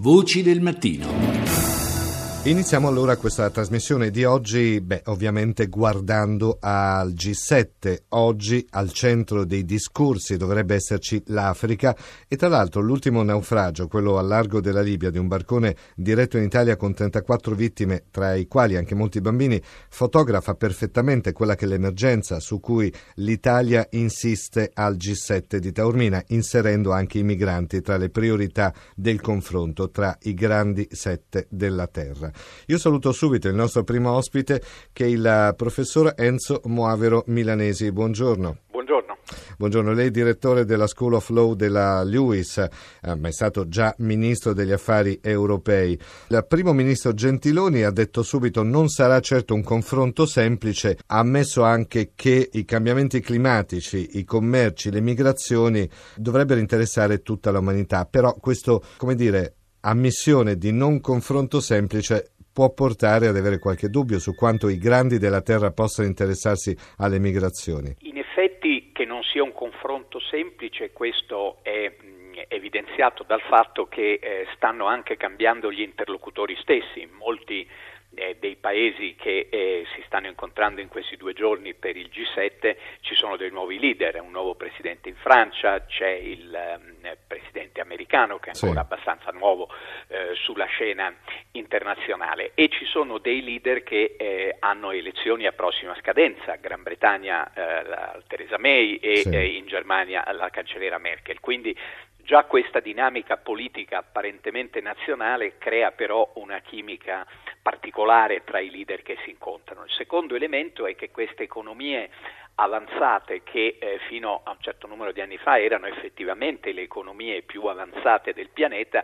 Voci del mattino. Iniziamo allora questa trasmissione di oggi, ovviamente guardando al G7. Oggi al centro dei discorsi dovrebbe esserci l'Africa e tra l'altro l'ultimo naufragio, quello al largo della Libia di un barcone diretto in Italia con 34 vittime, tra i quali anche molti bambini, fotografa perfettamente quella che è l'emergenza su cui l'Italia insiste al G7 di Taormina, inserendo anche i migranti tra le priorità del confronto tra i grandi sette della terra. Io saluto subito il nostro primo ospite, che è il professor Enzo Moavero Milanesi. Buongiorno. Buongiorno, lei è direttore della School of Law della Luiss, ma è stato già ministro degli affari europei. Il primo ministro Gentiloni ha detto subito non sarà certo un confronto semplice, ha ammesso anche che i cambiamenti climatici, i commerci, le migrazioni dovrebbero interessare tutta l'umanità, però questo, ammissione di non confronto semplice può portare ad avere qualche dubbio su quanto i grandi della terra possano interessarsi alle migrazioni. In effetti, che non sia un confronto semplice, questo è evidenziato dal fatto che stanno anche cambiando gli interlocutori stessi. Molti dei paesi che si stanno incontrando in questi 2 giorni per il G7 ci sono dei nuovi leader, un nuovo presidente in Francia, c'è il presidente americano che è ancora abbastanza nuovo sulla scena internazionale e ci sono dei leader che hanno elezioni a prossima scadenza, Gran Bretagna la Theresa May e in Germania la cancelliera Merkel, quindi già questa dinamica politica apparentemente nazionale crea però una chimica particolare tra i leader che si incontrano. Il secondo elemento è che queste economie avanzate, che fino a un certo numero di anni fa erano effettivamente le economie più avanzate del pianeta,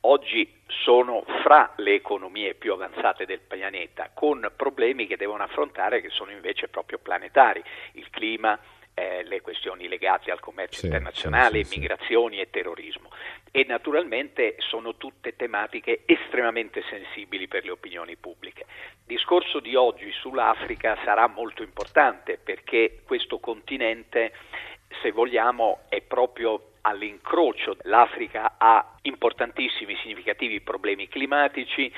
oggi sono fra le economie più avanzate del pianeta, con problemi che devono affrontare che sono invece proprio planetari, il clima, le questioni legate al commercio internazionale, migrazioni e terrorismo. E naturalmente sono tutte tematiche estremamente sensibili per le opinioni pubbliche. Il discorso di oggi sull'Africa sarà molto importante perché questo continente, se vogliamo, è proprio all'incrocio. L'Africa ha importantissimi, significativi problemi climatici,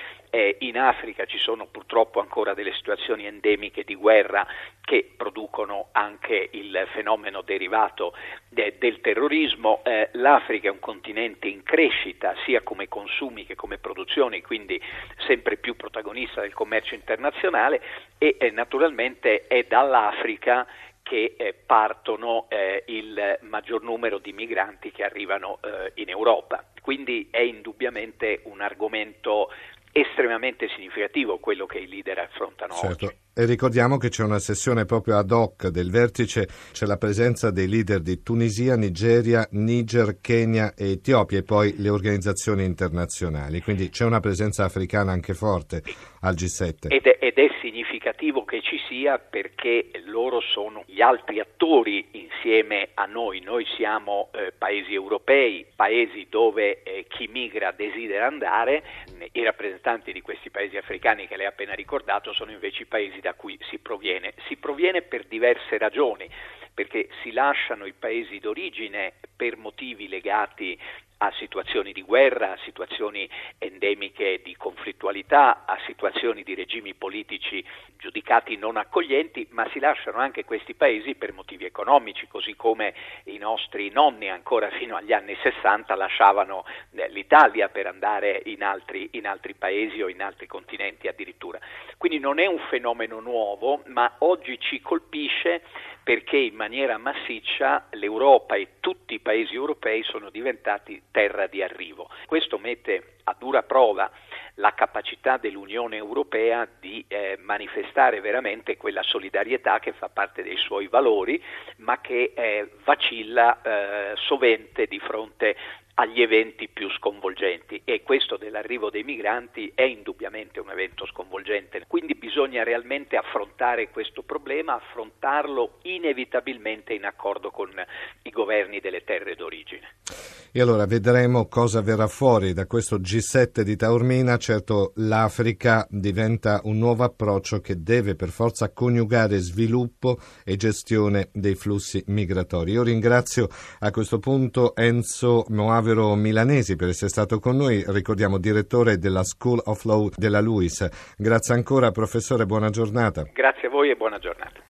in Africa ci sono purtroppo ancora delle situazioni endemiche di guerra che producono anche il fenomeno derivato del terrorismo. L'Africa è un continente in crescita sia come consumi che come produzioni, quindi sempre più protagonista del commercio internazionale e naturalmente è dall'Africa che partono il maggior numero di migranti che arrivano in Europa. Quindi è indubbiamente un argomento estremamente significativo quello che i leader affrontano oggi. E ricordiamo che c'è una sessione proprio ad hoc del vertice, c'è la presenza dei leader di Tunisia, Nigeria, Niger, Kenya e Etiopia e poi le organizzazioni internazionali, quindi c'è una presenza africana anche forte al G7. Ed è significativo che ci sia perché loro sono gli altri attori insieme a noi. Noi siamo paesi europei, paesi dove chi migra desidera andare, i rappresentanti di questi paesi africani che lei ha appena ricordato sono invece i paesi da cui si proviene per diverse ragioni, perché si lasciano i paesi d'origine per motivi legati a situazioni di guerra, a situazioni endemiche di conflittualità, a situazioni di regimi politici giudicati non accoglienti, ma si lasciano anche questi paesi per motivi economici, così come i nostri nonni ancora fino agli anni 60 lasciavano l'Italia per andare in altri paesi o in altri continenti addirittura. Quindi non è un fenomeno nuovo, ma oggi ci colpisce perché in maniera massiccia l'Europa e tutti i paesi europei sono diventati terra di arrivo. Questo mette a dura prova la capacità dell'Unione Europea di manifestare veramente quella solidarietà che fa parte dei suoi valori, ma che vacilla sovente di fronte agli eventi più sconvolgenti, e questo dell'arrivo dei migranti è indubbiamente un evento sconvolgente, quindi bisogna realmente affrontare questo problema, affrontarlo inevitabilmente in accordo con i governi delle terre d'origine. E allora vedremo cosa verrà fuori da questo G7 di Taormina. Certo, l'Africa diventa un nuovo approccio che deve per forza coniugare sviluppo e gestione dei flussi migratori. Io ringrazio a questo punto Enzo Moavero Moavero Milanesi per essere stato con noi, ricordiamo direttore della School of Law della Luiss. Grazie ancora professore, buona giornata. Grazie a voi e buona giornata.